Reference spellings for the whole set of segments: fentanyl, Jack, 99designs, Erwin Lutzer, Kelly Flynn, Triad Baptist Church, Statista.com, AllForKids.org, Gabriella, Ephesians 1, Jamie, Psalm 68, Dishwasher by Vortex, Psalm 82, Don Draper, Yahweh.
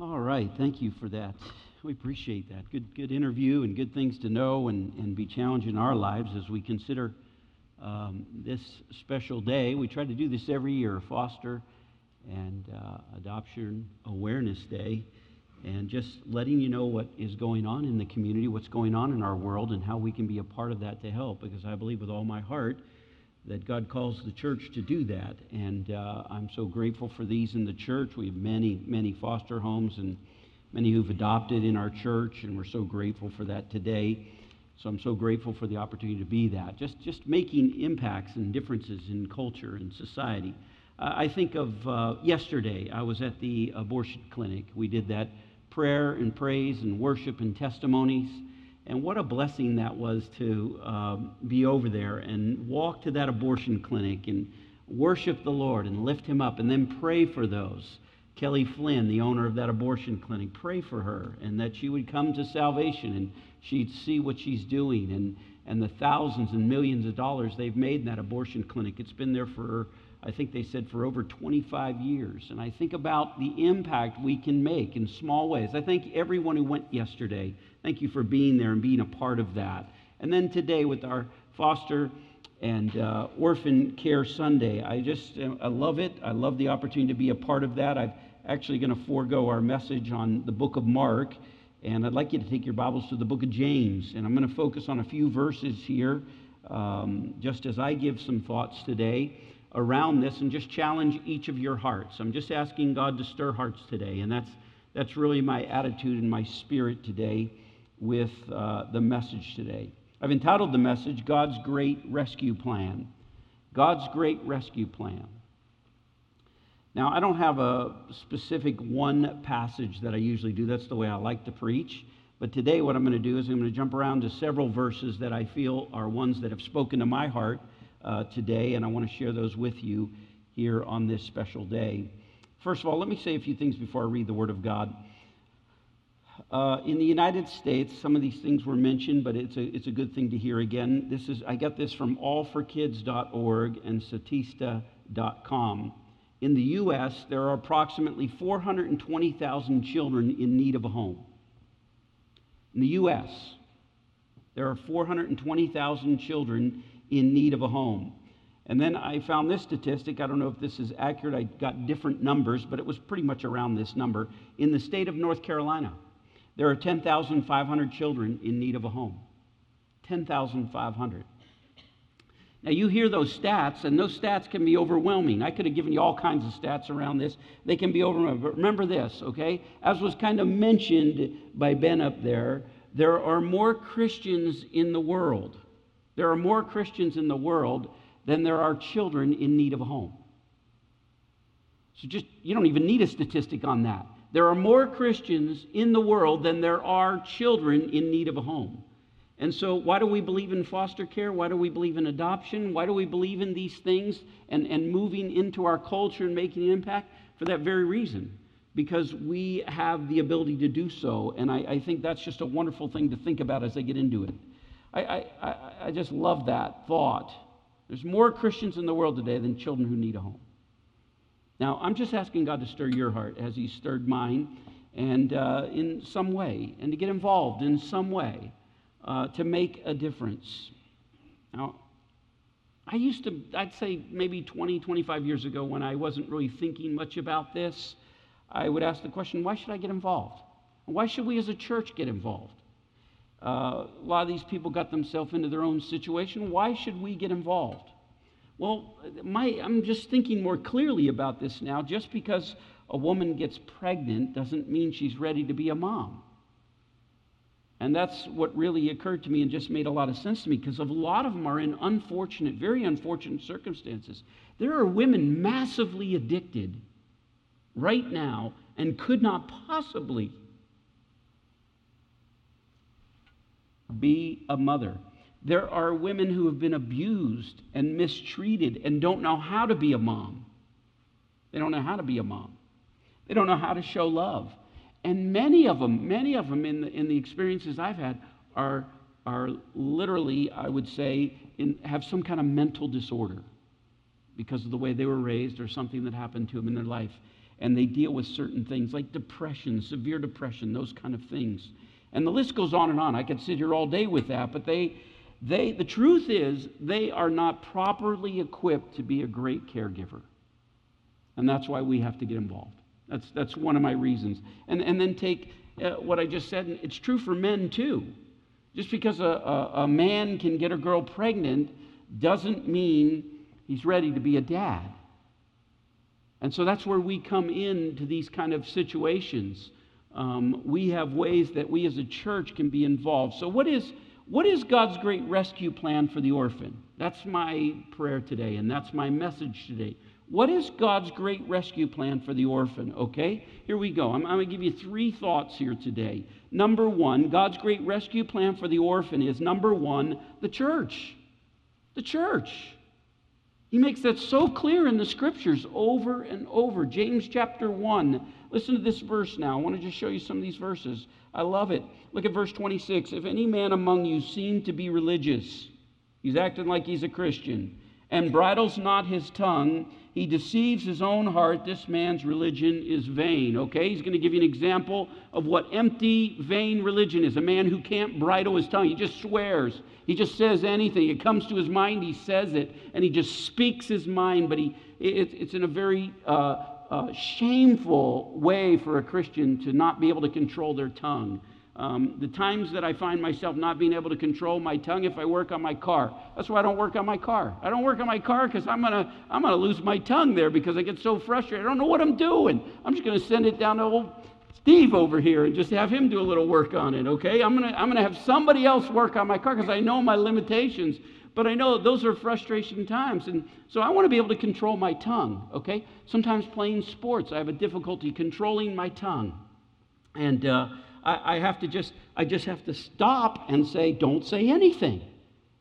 All right, thank you for that. We appreciate that. Good interview and good things to know and be challenged in our lives as we consider this special day. We try to do this every year, Foster and Adoption Awareness Day, and just letting you know what is going on in the community, what's going on in our world, and how we can be a part of that to help, because I believe with all my heart that God calls the church to do that. And I'm so grateful for these in the church. We have many, many foster homes and many who've adopted in our church, and we're so grateful for that today. So I'm so grateful for the opportunity to be that. Just making impacts and differences in culture and society. I think of yesterday, I was at the abortion clinic. We did that prayer and praise and worship and testimonies. And what a blessing that was to be over there and walk to that abortion clinic and worship the Lord and lift him up and then pray for those. Kelly Flynn, the owner of that abortion clinic, pray for her and that she would come to salvation and she'd see what she's doing and the thousands and millions of dollars they've made in that abortion clinic. It's been there for, I think they said, for over 25 years. And I think about the impact we can make in small ways. I thank everyone who went yesterday. Thank you for being there and being a part of that. And then today with our foster and Orphan Care Sunday, I love it. I love the opportunity to be a part of that. I'm actually going to forego our message on the book of Mark, and I'd like you to take your Bibles to the book of James, and I'm going to focus on a few verses here, just as I give some thoughts today around this, and just challenge each of your hearts. I'm just asking God to stir hearts today, and that's really my attitude and my spirit today with the message today. I've entitled the message, God's Great Rescue Plan. God's Great Rescue Plan. Now, I don't have a specific one passage that I usually do. That's the way I like to preach. But today what I'm going to do is I'm going to jump around to several verses that I feel are ones that have spoken to my heart today, and I want to share those with you here on this special day. First of all, let me say a few things before I read the Word of God. In the United States, some of these things were mentioned, but it's a good thing to hear again. I got this from AllForKids.org and Statista.com. In the U.S., there are approximately 420,000 children in need of a home. In the U.S., there are 420,000 children in need of a home. And then I found this statistic. I don't know if this is accurate. I got different numbers, but it was pretty much around this number. In the state of North Carolina, there are 10,500 children in need of a home. 10,500. Now, you hear those stats, and those stats can be overwhelming. I could have given you all kinds of stats around this. They can be overwhelming. But remember this, okay? As was kind of mentioned by Ben up there, there are more Christians in the world. There are more Christians in the world than there are children in need of a home. So you don't even need a statistic on that. There are more Christians in the world than there are children in need of a home. And so why do we believe in foster care? Why do we believe in adoption? Why do we believe in these things and moving into our culture and making an impact? For that very reason, because we have the ability to do so. And I think that's just a wonderful thing to think about as I get into it. I just love that thought. There's more Christians in the world today than children who need a home. Now, I'm just asking God to stir your heart as He stirred mine, and in some way, and to get involved in some way to make a difference. Now, I'd say maybe 20, 25 years ago when I wasn't really thinking much about this, I would ask the question, why should I get involved? Why should we as a church get involved? A lot of these people got themselves into their own situation. Why should we get involved? Well, I'm just thinking more clearly about this now. Just because a woman gets pregnant doesn't mean she's ready to be a mom. And that's what really occurred to me and just made a lot of sense to me, because a lot of them are in unfortunate, very unfortunate circumstances. There are women massively addicted right now and could not possibly be a mother. There are women who have been abused and mistreated and don't know how to be a mom. They don't know how to be a mom. They don't know how to show love. And many of them in the experiences I've had are literally, I would say, have some kind of mental disorder because of the way they were raised or something that happened to them in their life. and they deal with certain things like depression, severe depression, those kind of things. And the list goes on and on. I could sit here all day with that, but the truth is they are not properly equipped to be a great caregiver. And that's why we have to get involved. That's one of my reasons. And then take what I just said, and it's true for men too. Just because a man can get a girl pregnant doesn't mean he's ready to be a dad. And so that's where we come into these kind of situations. We have ways that we as a church can be involved. So what is God's great rescue plan for the orphan? That's my prayer today, and that's my message today. What is God's great rescue plan for the orphan? Okay, here we go. I'm going to give you three thoughts here today. Number one, God's great rescue plan for the orphan is, number one, the church. The church. He makes that so clear in the scriptures over and over. James chapter 1. Listen to this verse now. I want to just show you some of these verses. I love it. Look at verse 26. If any man among you seem to be religious, he's acting like he's a Christian, and bridles not his tongue, he deceives his own heart. This man's religion is vain. Okay, he's going to give you an example of what empty, vain religion is. A man who can't bridle his tongue. He just swears. He just says anything. It comes to his mind, he says it, and he just speaks his mind. But it's in a very shameful way for a Christian to not be able to control their tongue. The times that I find myself not being able to control my tongue, if I work on my car. That's why I don't work on my car. I don't work on my car because I'm gonna lose my tongue there because I get so frustrated. I don't know what I'm doing. I'm just gonna send it down to old Steve over here and just have him do a little work on it. Okay, I'm gonna have somebody else work on my car because I know my limitations. But I know those are frustration times, and so I want to be able to control my tongue. Okay, sometimes playing sports, I have a difficulty controlling my tongue, and I just have to stop and say, don't say anything.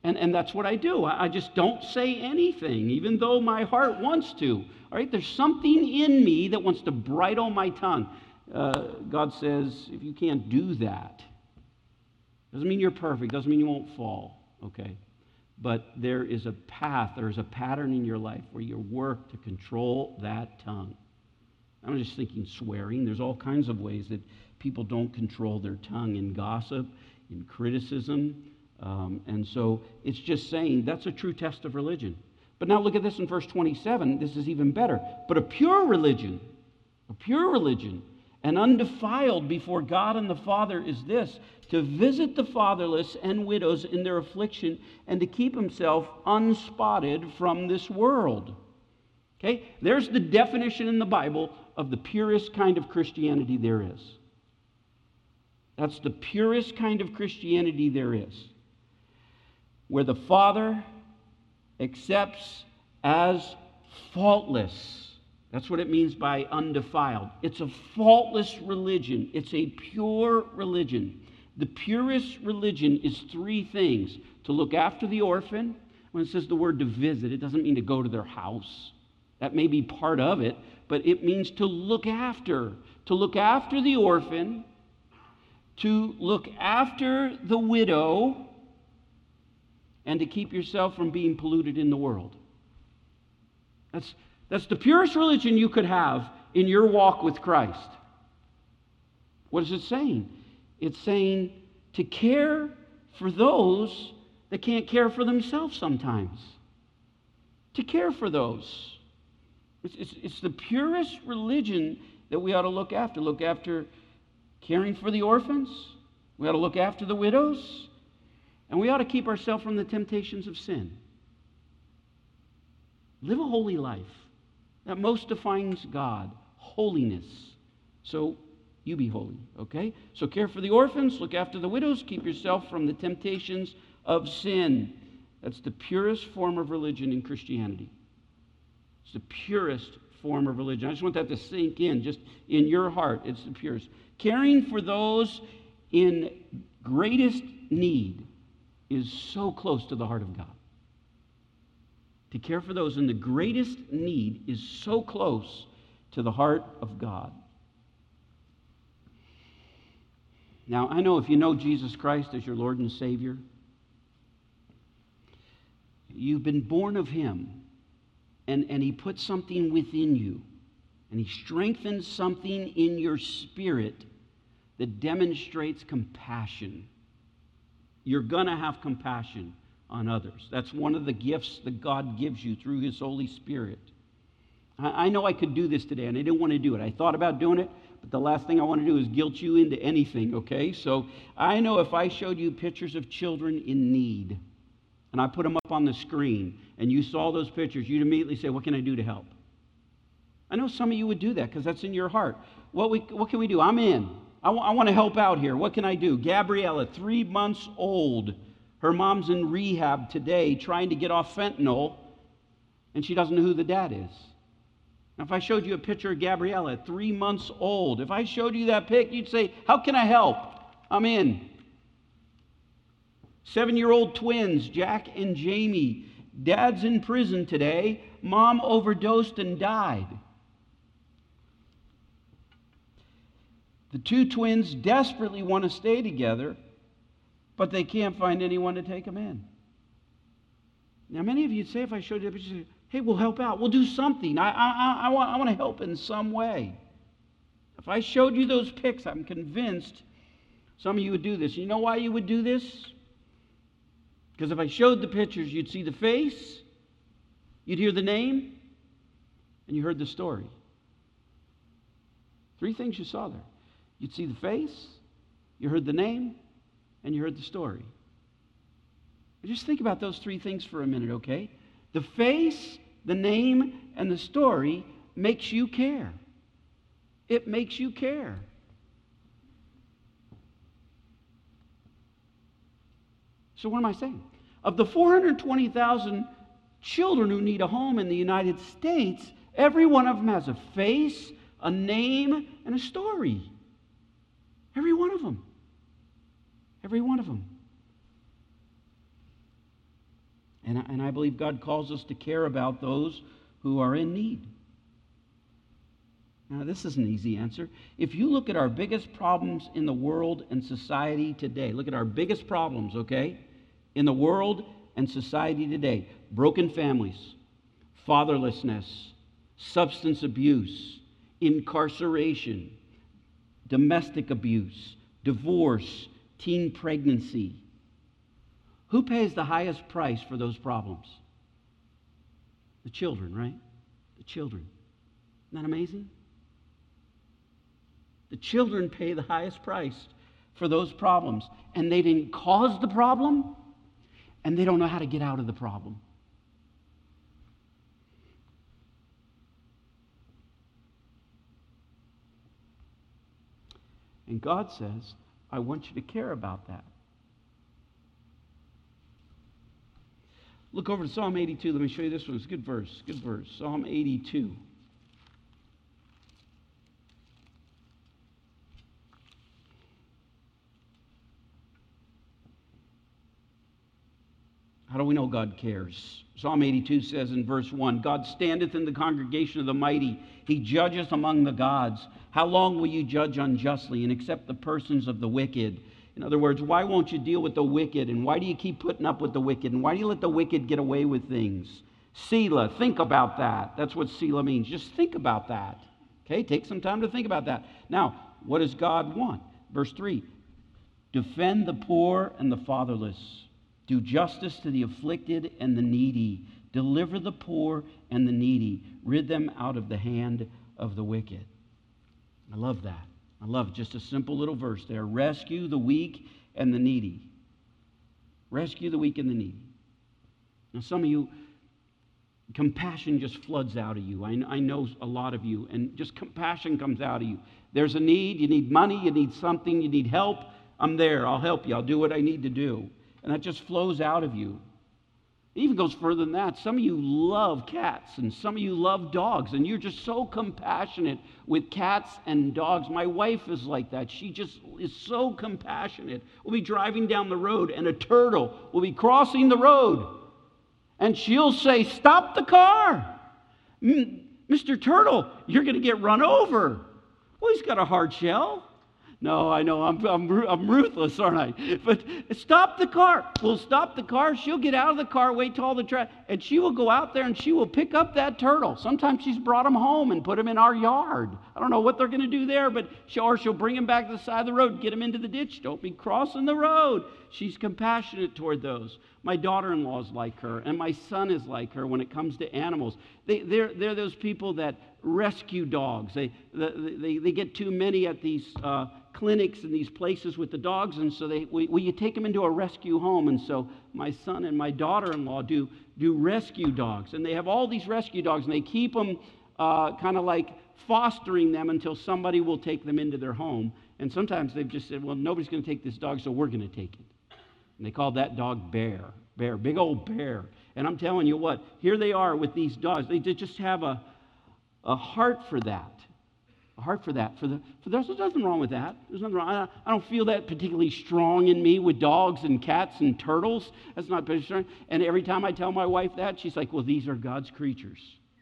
And that's what I do. I just don't say anything, even though my heart wants to. All right, there's something in me that wants to bridle my tongue. God says, if you can't do that, doesn't mean you're perfect, doesn't mean you won't fall, okay? But there is a path, there is a pattern in your life where you work to control that tongue. I'm just thinking swearing. There's all kinds of ways that people don't control their tongue in gossip, in criticism. And so it's just saying that's a true test of religion. But now look at this in verse 27. This is even better. But a pure religion, and undefiled before God and the Father is this, to visit the fatherless and widows in their affliction and to keep himself unspotted from this world. Okay, there's the definition in the Bible of the purest kind of Christianity there is. That's the purest kind of Christianity there is, where the Father accepts as faultless. That's what it means by undefiled. It's a faultless religion. It's a pure religion. The purest religion is three things: to look after the orphan. When it says the word to visit, it doesn't mean to go to their house. That may be part of it, but it means to look after the orphan, to look after the widow, and to keep yourself from being polluted in the world. That's the purest religion you could have in your walk with Christ. What is it saying? It's saying to care for those that can't care for themselves sometimes. To care for those. It's the purest religion that we ought to look after. Look after caring for the orphans. We ought to look after the widows. And we ought to keep ourselves from the temptations of sin. Live a holy life. That most defines God. Holiness. So you be holy, okay? So care for the orphans, look after the widows, keep yourself from the temptations of sin. That's the purest form of religion in Christianity. It's the purest form of religion. I just want that to sink in, just in your heart. It's the purest. Caring for those in greatest need is so close to the heart of God. To care for those in the greatest need is so close to the heart of God. Now, I know if you know Jesus Christ as your Lord and Savior, you've been born of Him. And He put something within you and he strengthens something in your spirit that demonstrates compassion. You're going to have compassion on others. That's one of the gifts that God gives you through his Holy Spirit. I know I could do this today, and I didn't want to do it. I thought about doing it, but the last thing I want to do is guilt you into anything, okay? So I know if I showed you pictures of children in need, and I put them up on the screen, and you saw those pictures, you'd immediately say, what can I do to help? I know some of you would do that because that's in your heart. What can we do? I'm in. I want to help out here. What can I do? Gabriella, 3 months old. Her mom's in rehab today trying to get off fentanyl, and she doesn't know who the dad is. Now, if I showed you a picture of Gabriella, 3 months old, if I showed you that pic, you'd say, how can I help? I'm in. 7-year-old twins, Jack and Jamie. Dad's in prison today. Mom overdosed and died. The two twins desperately want to stay together, but they can't find anyone to take them in. Now, many of you would say, if I showed you the picture, hey, we'll help out. We'll do something. I want to help in some way. If I showed you those pics, I'm convinced some of you would do this. You know why you would do this? Because if I showed the pictures, you'd see the face, you'd hear the name, and you heard the story. Three things you saw there. You'd see the face, you heard the name, and you heard the story. Just think about those three things for a minute, okay? The face, the name, and the story makes you care. It makes you care. So what am I saying? Of the 420,000 children who need a home in the United States, every one of them has a face, a name, and a story. Every one of them. Every one of them. And I believe God calls us to care about those who are in need. Now, this is an easy answer. If you look at our biggest problems in the world and society today, look at our biggest problems, okay, in the world and society today, broken families, fatherlessness, substance abuse, incarceration, domestic abuse, divorce, teen pregnancy. Who pays the highest price for those problems? The children, right? The children. Isn't that amazing? The children pay the highest price for those problems, and they didn't cause the problem, and they don't know how to get out of the problem. And God says, I want you to care about that. Look over to Psalm 82. Let me show you this one. It's a good verse. Good verse. Psalm 82. How do we know God cares? Psalm 82 says in verse 1, God standeth in the congregation of the mighty. He judgeth among the gods. How long will you judge unjustly and accept the persons of the wicked? In other words, why won't you deal with the wicked? And why do you keep putting up with the wicked? And why do you let the wicked get away with things? Selah, think about that. That's what Selah means. Just think about that. Okay, take some time to think about that. Now, what does God want? Verse 3, defend the poor and the fatherless. Do justice to the afflicted and the needy. Deliver the poor and the needy. Rid them out of the hand of the wicked. I love that. I love just a simple little verse there. Rescue the weak and the needy. Rescue the weak and the needy. Now, some of you, compassion just floods out of you. I know a lot of you, and just compassion comes out of you. There's a need. You need money. You need something. You need help. I'm there. I'll help you. I'll do what I need to do. And that just flows out of you. It even goes further than that. Some of you love cats, and some of you love dogs, and you're just so compassionate with cats and dogs. My wife is like that. She just is so compassionate. We'll be driving down the road, and a turtle will be crossing the road, and she'll say, stop the car. Mr. Turtle, you're going to get run over. Well, he's got a hard shell. No, I know, I'm ruthless, aren't I? But stop the car. We'll stop the car. She'll get out of the car, wait till the track, and she will go out there and she will pick up that turtle. Sometimes she's brought them home and put them in our yard. I don't know what they're going to do there, but she'll bring them back to the side of the road, get them into the ditch. Don't be crossing the road. She's compassionate toward those. My daughter-in-law is like her, and my son is like her when it comes to animals. They're those people that rescue dogs. They get too many at these clinics and these places with the dogs, and so you take them into a rescue home. And so my son and my daughter-in-law do rescue dogs, and they have all these rescue dogs, and they keep them kind of like fostering them until somebody will take them into their home. And sometimes they've just said, well, nobody's going to take this dog, so we're going to take it. And they called that dog Bear, big old Bear. And I'm telling you what, here they are with these dogs. They just have a heart for that. A heart for that. There's nothing wrong with that. There's nothing wrong. I don't feel that particularly strong in me with dogs and cats and turtles. That's not particularly strong. And every time I tell my wife that, she's like, well, these are God's creatures.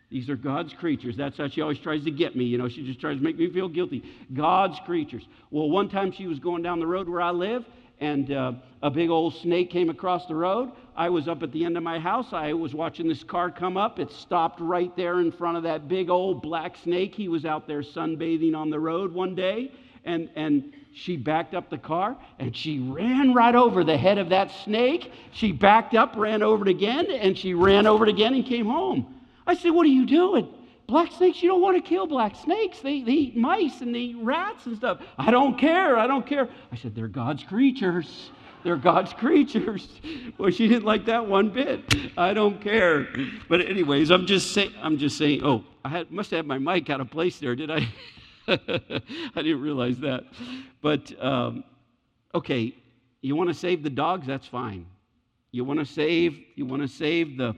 These are God's creatures. That's how she always tries to get me. You know, she just tries to make me feel guilty. God's creatures. Well, one time she was going down the road where I live, and a big old snake came across the road. I was up at the end of my house. I was watching this car come up. It stopped right there in front of that big old black snake. He was out there sunbathing on the road one day, and she backed up the car, and she ran right over the head of that snake. She backed up, ran over it again, and she ran over it again and came home. I said, what are you doing? Black snakes, you don't want to kill black snakes. They eat mice and they eat rats and stuff. I don't care. I said, they're God's creatures. They're God's creatures. Well, she didn't like that one bit. I don't care. But anyways, I'm just saying, oh, I must have my mic out of place there, did I? I didn't realize that. But, okay, you want to save the dogs? That's fine. You want to save the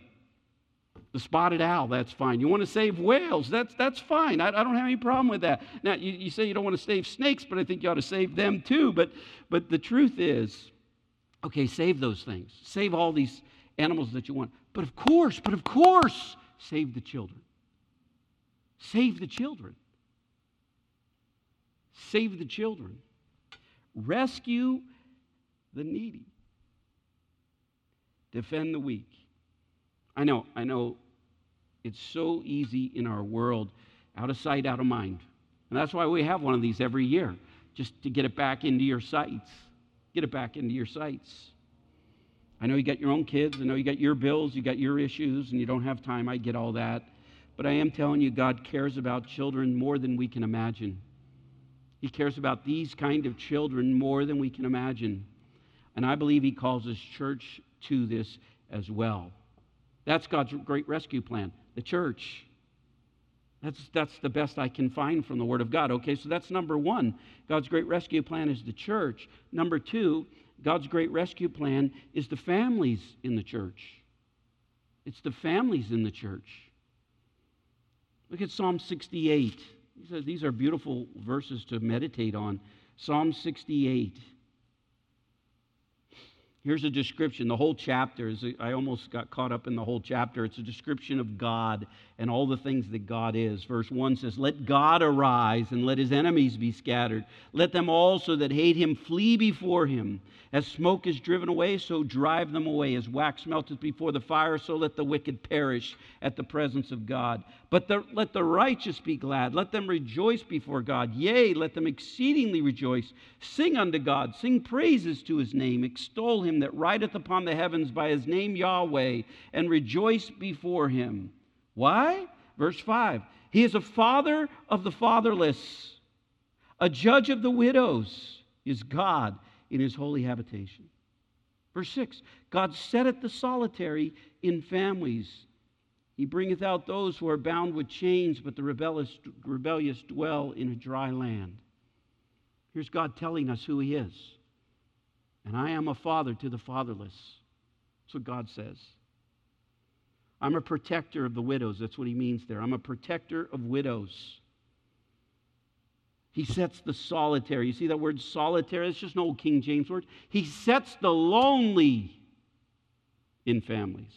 spotted owl, that's fine. You want to save whales, that's fine. I don't have any problem with that. Now, you say you don't want to save snakes, but I think you ought to save them too. But the truth is, okay, save those things. Save all these animals that you want. But of course, save the children. Save the children. Save the children. Rescue the needy. Defend the weak. I know it's so easy in our world, out of sight, out of mind. And that's why we have one of these every year, just to get it back into your sights. Get it back into your sights. I know you got your own kids. I know you got your bills. You got your issues, and you don't have time. I get all that. But I am telling you, God cares about children more than we can imagine. He cares about these kind of children more than we can imagine. And I believe He calls His church to this as well. That's God's great rescue plan, the church. That's the best I can find from the Word of God. Okay, so that's number one. God's great rescue plan is the church. Number two, God's great rescue plan is the families in the church. It's the families in the church. Look at Psalm 68. These are beautiful verses to meditate on. Psalm 68. Here's a description. The whole chapter is, I almost got caught up in the whole chapter. It's a description of God and all the things that God is. Verse 1 says, let God arise and let His enemies be scattered. Let them also that hate Him flee before Him. As smoke is driven away, so drive them away. As wax melteth before the fire, so let the wicked perish at the presence of God. But let the righteous be glad. Let them rejoice before God. Yea, let them exceedingly rejoice. Sing unto God. Sing praises to His name. Extol Him that rideth upon the heavens by His name Yahweh, and rejoice before Him. Why? Verse 5. He is a father of the fatherless, a judge of the widows is God in His holy habitation. Verse 6. God setteth the solitary in families. He bringeth out those who are bound with chains, but the rebellious dwell in a dry land. Here's God telling us who He is. And I am a father to the fatherless. That's what God says. I'm a protector of the widows. That's what He means there. I'm a protector of widows. He sets the solitary. You see that word solitary? It's just an old King James word. He sets the lonely in families.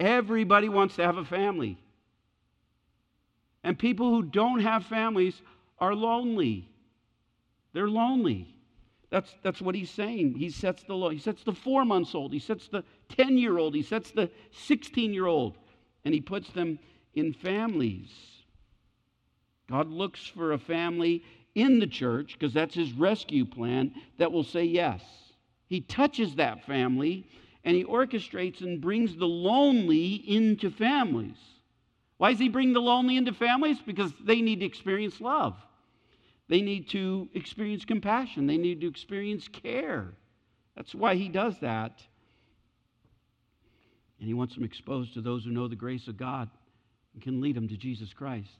Everybody wants to have a family. And people who don't have families are lonely. They're lonely. That's what he's saying. He sets the low. He sets the 4-month-old. He sets the 10-year-old. He sets the 16-year-old. And he puts them in families. God looks for a family in the church, because that's his rescue plan, that will say yes. He touches that family, and he orchestrates and brings the lonely into families. Why does he bring the lonely into families? Because they need to experience love. They need to experience compassion. They need to experience care. That's why he does that. And he wants them exposed to those who know the grace of God and can lead them to Jesus Christ.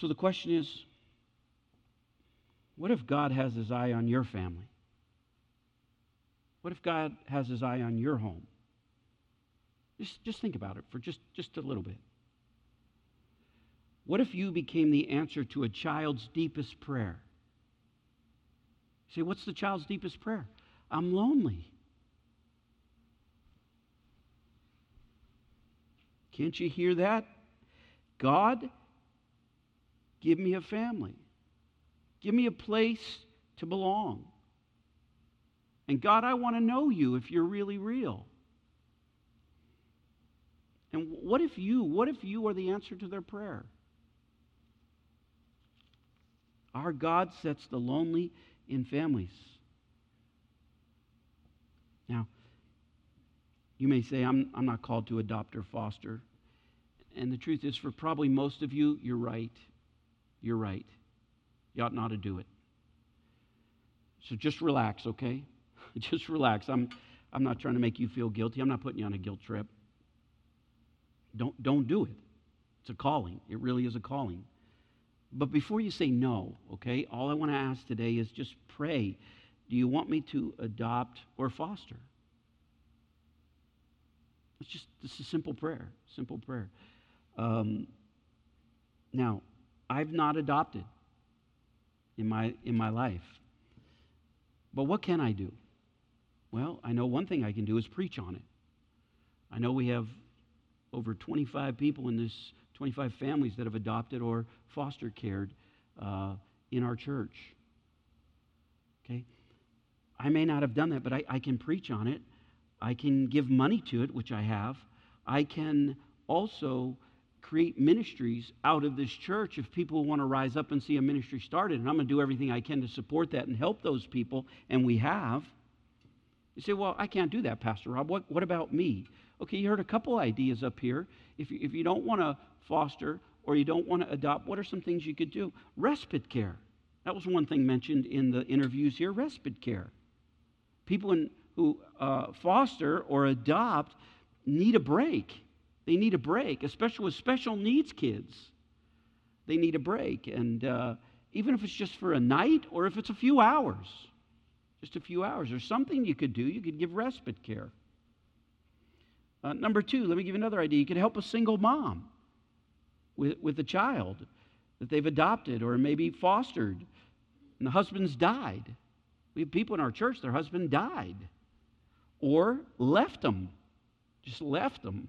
So the question is, what if God has his eye on your family? What if God has his eye on your home? Just think about it for just a little bit. What if you became the answer to a child's deepest prayer? You say, what's the child's deepest prayer? I'm lonely. Can't you hear that? God, give me a family. Give me a place to belong. And God, I want to know you if you're really real. And what if you are the answer to their prayer? Our God sets the lonely in families. Now, you may say, I'm not called to adopt or foster. And the truth is, for probably most of you, you're right. You're right. You ought not to do it. So just relax, okay? Just relax. I'm not trying to make you feel guilty. I'm not putting you on a guilt trip. Don't do it. It's a calling. It really is a calling. But before you say no, okay, all I want to ask today is just pray. Do you want me to adopt or foster? It's just, this is a simple prayer. Simple prayer. Now, I've not adopted in my life. But what can I do? Well, I know one thing I can do is preach on it. I know we have over 25 people in this, 25 families that have adopted or foster cared in our church. Okay? I may not have done that, but I can preach on it. I can give money to it, which I have. I can also create ministries out of this church if people want to rise up and see a ministry started. And I'm going to do everything I can to support that and help those people, and we have. You say, well, I can't do that, Pastor Rob. What about me? Okay, you heard a couple ideas up here. If you don't want to foster or you don't want to adopt, what are some things you could do? Respite care. That was one thing mentioned in the interviews here, respite care. People who foster or adopt need a break. They need a break, especially with special needs kids. They need a break. And even if it's just for a night or if it's a few hours, just a few hours, there's something you could do. You could give respite care. Number two, let me give you another idea. You could help a single mom with a child that they've adopted or maybe fostered, and the husband's died. We have people in our church, their husband died or left them, just left them.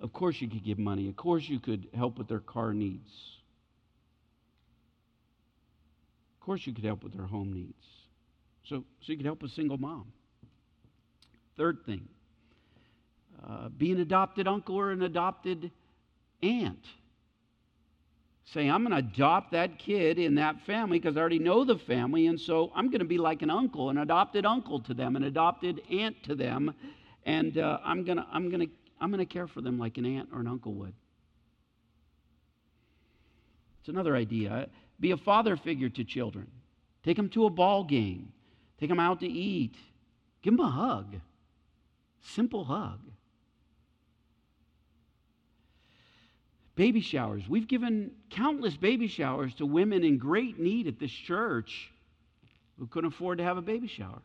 Of course you could give money. Of course you could help with their car needs. Of course you could help with their home needs. So you could help a single mom. Third thing, be an adopted uncle or an adopted aunt. Say, I'm going to adopt that kid in that family because I already know the family, and so I'm going to be like an uncle, an adopted uncle to them, an adopted aunt to them, and I'm going to care for them like an aunt or an uncle would. It's another idea. Be a father figure to children. Take them to a ball game. Take them out to eat. Give them a hug. Simple hug. Baby showers. We've given countless baby showers to women in great need at this church who couldn't afford to have a baby shower.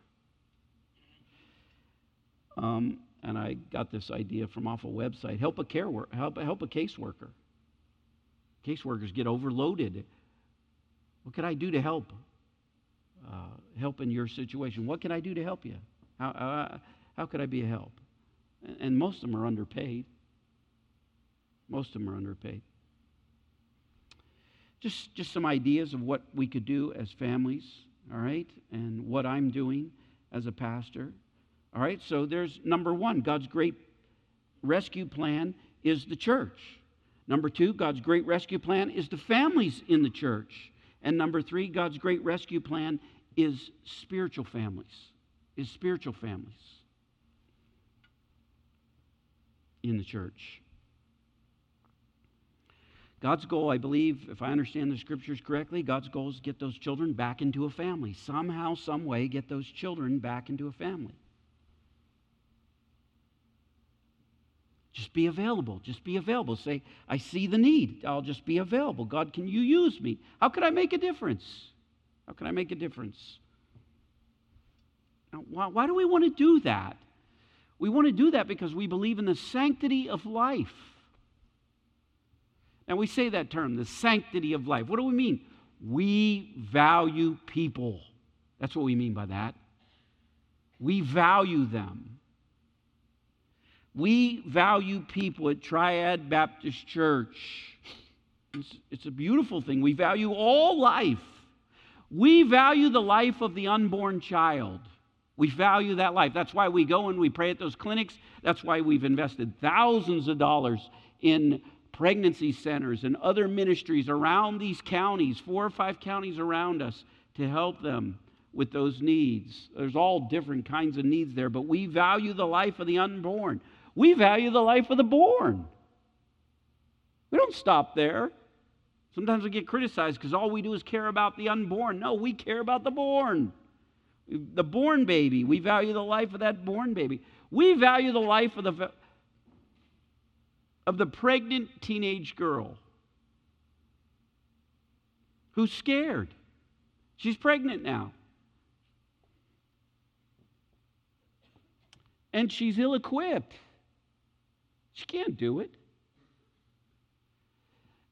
And I got this idea from off a website. Help a caseworker. Caseworkers get overloaded. What could I do to help? Help in your situation. What can I do to help you? How could I be a help? And most of them are underpaid. Most of them are underpaid. Just some ideas of what we could do as families, all right, and what I'm doing as a pastor. All right, so there's number one, God's great rescue plan is the church. Number two, God's great rescue plan is the families in the church. And number three, God's great rescue plan is spiritual families, in the church. God's goal, I believe, if I understand the scriptures correctly, God's goal is to get those children back into a family. Somehow, some way, get those children back into a family. Just be available. Just be available. Say, I see the need. I'll just be available. God, can you use me? How can I make a difference? How can I make a difference? Now, why do we want to do that? We want to do that because we believe in the sanctity of life. And we say that term, the sanctity of life. What do we mean? We value people. That's what we mean by that. We value them. We value people at Triad Baptist Church. It's a beautiful thing. We value all life. We value the life of the unborn child. We value that life. That's why we go and we pray at those clinics. That's why we've invested thousands of dollars in pregnancy centers and other ministries around these counties, 4 or 5 counties around us, to help them with those needs. There's all different kinds of needs there, but we value the life of the unborn. We value the life of the born. We don't stop there. Sometimes we get criticized because all we do is care about the unborn. No, we care about the born. The born baby. We value the life of that born baby. We value the life of the pregnant teenage girl who's scared. She's pregnant now. And she's ill-equipped. She can't do it.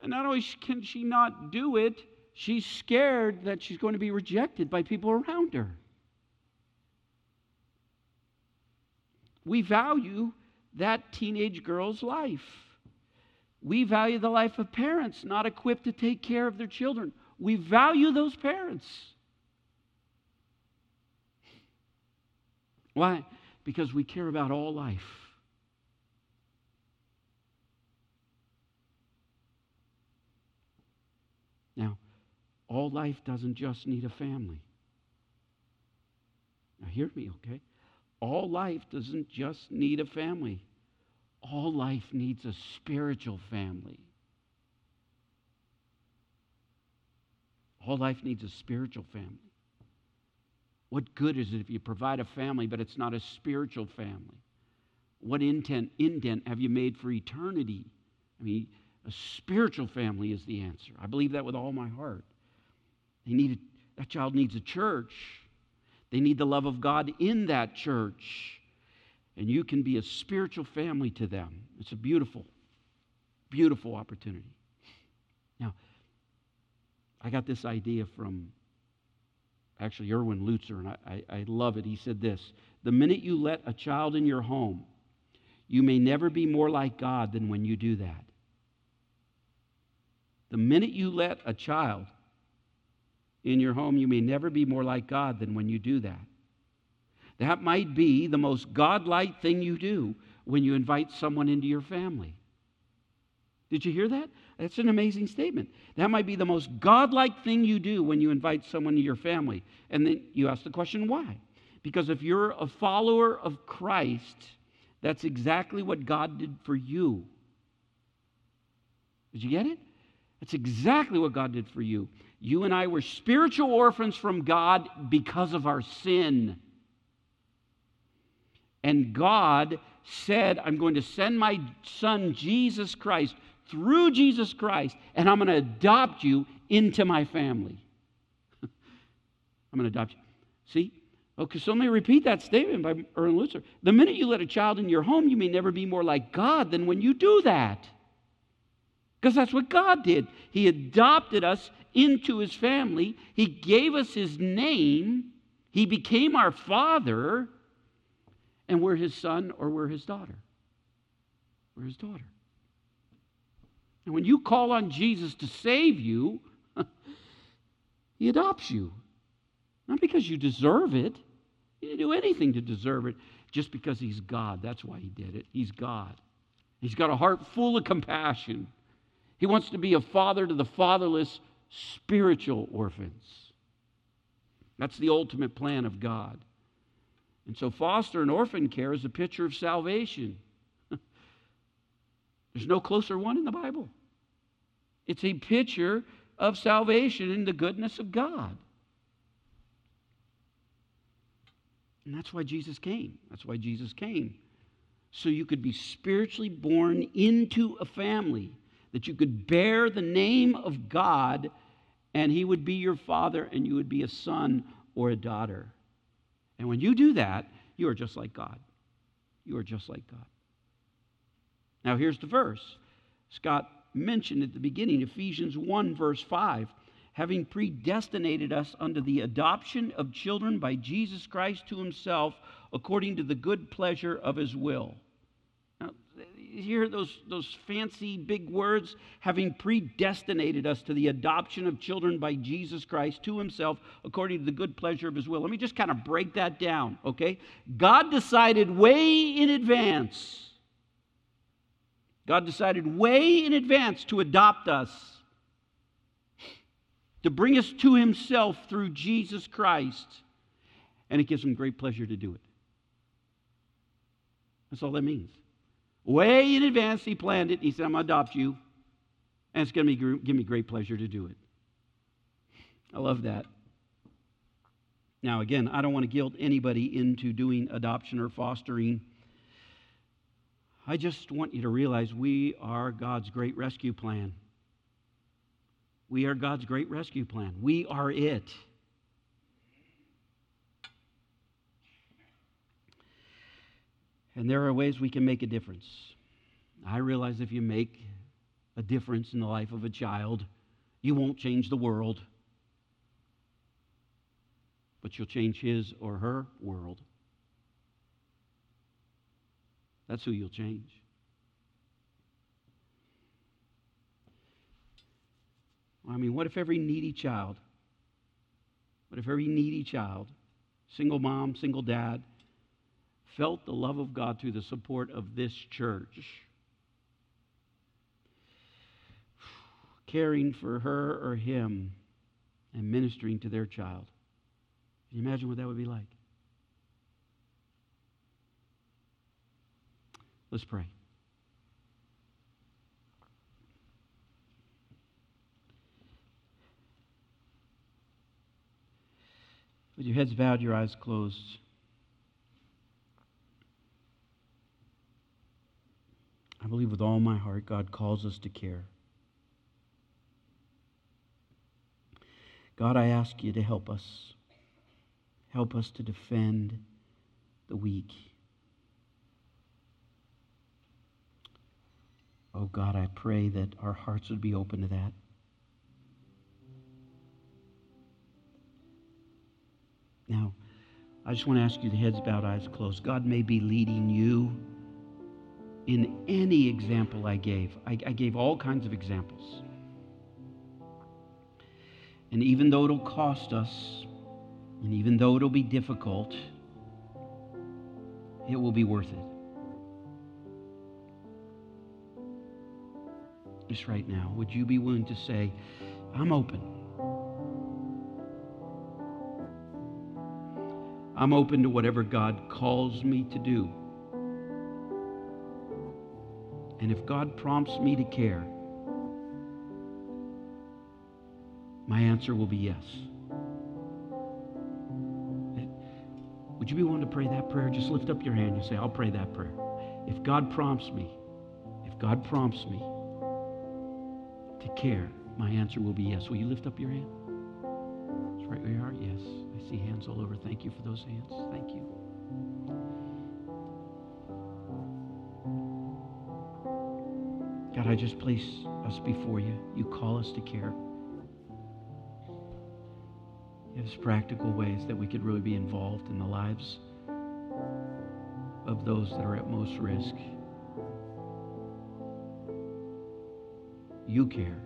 And not only can she not do it, she's scared that she's going to be rejected by people around her. We value that teenage girl's life. We value the life of parents not equipped to take care of their children. We value those parents. Why? Because we care about all life. Now, all life doesn't just need a family. Now, hear me, okay? All life doesn't just need a family. All life needs a spiritual family. All life needs a spiritual family. What good is it if you provide a family, but it's not a spiritual family? What indent have you made for eternity? I mean, a spiritual family is the answer. I believe that with all my heart. That child needs a church. They need the love of God in that church. And you can be a spiritual family to them. It's a beautiful, beautiful opportunity. Now, I got this idea from, actually, Erwin Lutzer, and I love it. He said this: the minute you let a child in your home, you may never be more like God than when you do that. The minute you let a child in your home, you may never be more like God than when you do that. That might be the most God-like thing you do when you invite someone into your family. Did you hear that? That's an amazing statement. That might be the most God-like thing you do when you invite someone to your family. And then you ask the question, why? Because if you're a follower of Christ, that's exactly what God did for you. Did you get it? That's exactly what God did for you. You and I were spiritual orphans from God because of our sin. And God said, I'm going to send my son, Jesus Christ, through Jesus Christ, and I'm going to adopt you into my family. I'm going to adopt you. See? Okay, so let me repeat that statement by Erwin Lutzer. The minute you let a child in your home, you may never be more like God than when you do that. Because that's what God did. He adopted us into his family. He gave us his name. He became our Father. and we're his son or we're his daughter. We're his daughter. And when you call on Jesus to save you, he adopts you. Not because you deserve it. You didn't do anything to deserve it. Just because he's God. That's why he did it. He's God. He's got a heart full of compassion. He wants to be a father to the fatherless, spiritual orphans. That's the ultimate plan of God. And so foster and orphan care is a picture of salvation. There's no closer one in the Bible. It's a picture of salvation in the goodness of God. And that's why Jesus came. That's why Jesus came. So you could be spiritually born into a family, that you could bear the name of God, and he would be your father, and you would be a son or a daughter. And when you do that, you are just like God. You are just like God. Now here's the verse Scott mentioned at the beginning, Ephesians 1, verse 5, having predestinated us unto the adoption of children by Jesus Christ to himself, according to the good pleasure of his will. Now, you hear those fancy big words, having predestinated us to the adoption of children by Jesus Christ to himself, according to the good pleasure of his will. Let me just kind of break that down, okay? God decided way in advance. God decided way in advance to adopt us, to bring us to himself through Jesus Christ. And it gives him great pleasure to do it. That's all that means. Way in advance, he planned it. He said, I'm going to adopt you. And it's going to give me great pleasure to do it. I love that. Now, again, I don't want to guilt anybody into doing adoption or fostering. I just want you to realize we are God's great rescue plan. We are God's great rescue plan. We are it. And there are ways we can make a difference. I realize if you make a difference in the life of a child, you won't change the world, but you'll change his or her world. That's who you'll change. I mean, what if every needy child, single mom, single dad, felt the love of God through the support of this church? Caring for her or him and ministering to their child. Can you imagine what that would be like? Let's pray. With your heads bowed, your eyes closed, I believe with all my heart, God calls us to care. God, I ask you to help us. Help us to defend the weak. Oh God, I pray that our hearts would be open to that. Now, I just want to ask you, the heads bowed, eyes closed. God may be leading you in any example I gave. I gave all kinds of examples. And even though it'll cost us, and even though it'll be difficult, it will be worth it. Just right now, would you be willing to say, I'm open. I'm open to whatever God calls me to do. And if God prompts me to care, my answer will be yes. Would you be willing to pray that prayer? Just lift up your hand and say, I'll pray that prayer. If God prompts me, to care, my answer will be yes. Will you lift up your hand? That's right where you are. Yes. I see hands all over. Thank you for those hands. Thank you. God, I just place us before you. You call us to care. There's practical ways that we could really be involved in the lives of those that are at most risk. You care,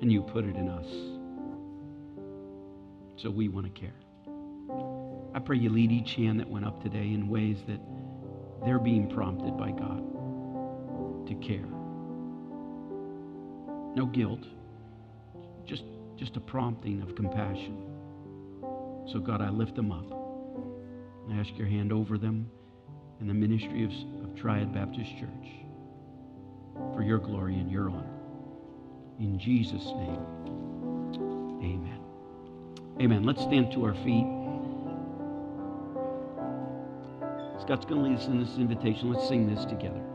and you put it in us. So we want to care. I pray you lead each hand that went up today in ways that they're being prompted by God to care. No guilt, just a prompting of compassion. So God, I lift them up. I ask your hand over them in the ministry of Triad Baptist Church for your glory and your honor. In Jesus' name, amen. Amen. Let's stand to our feet. Scott's going to lead us in this invitation. Let's sing this together.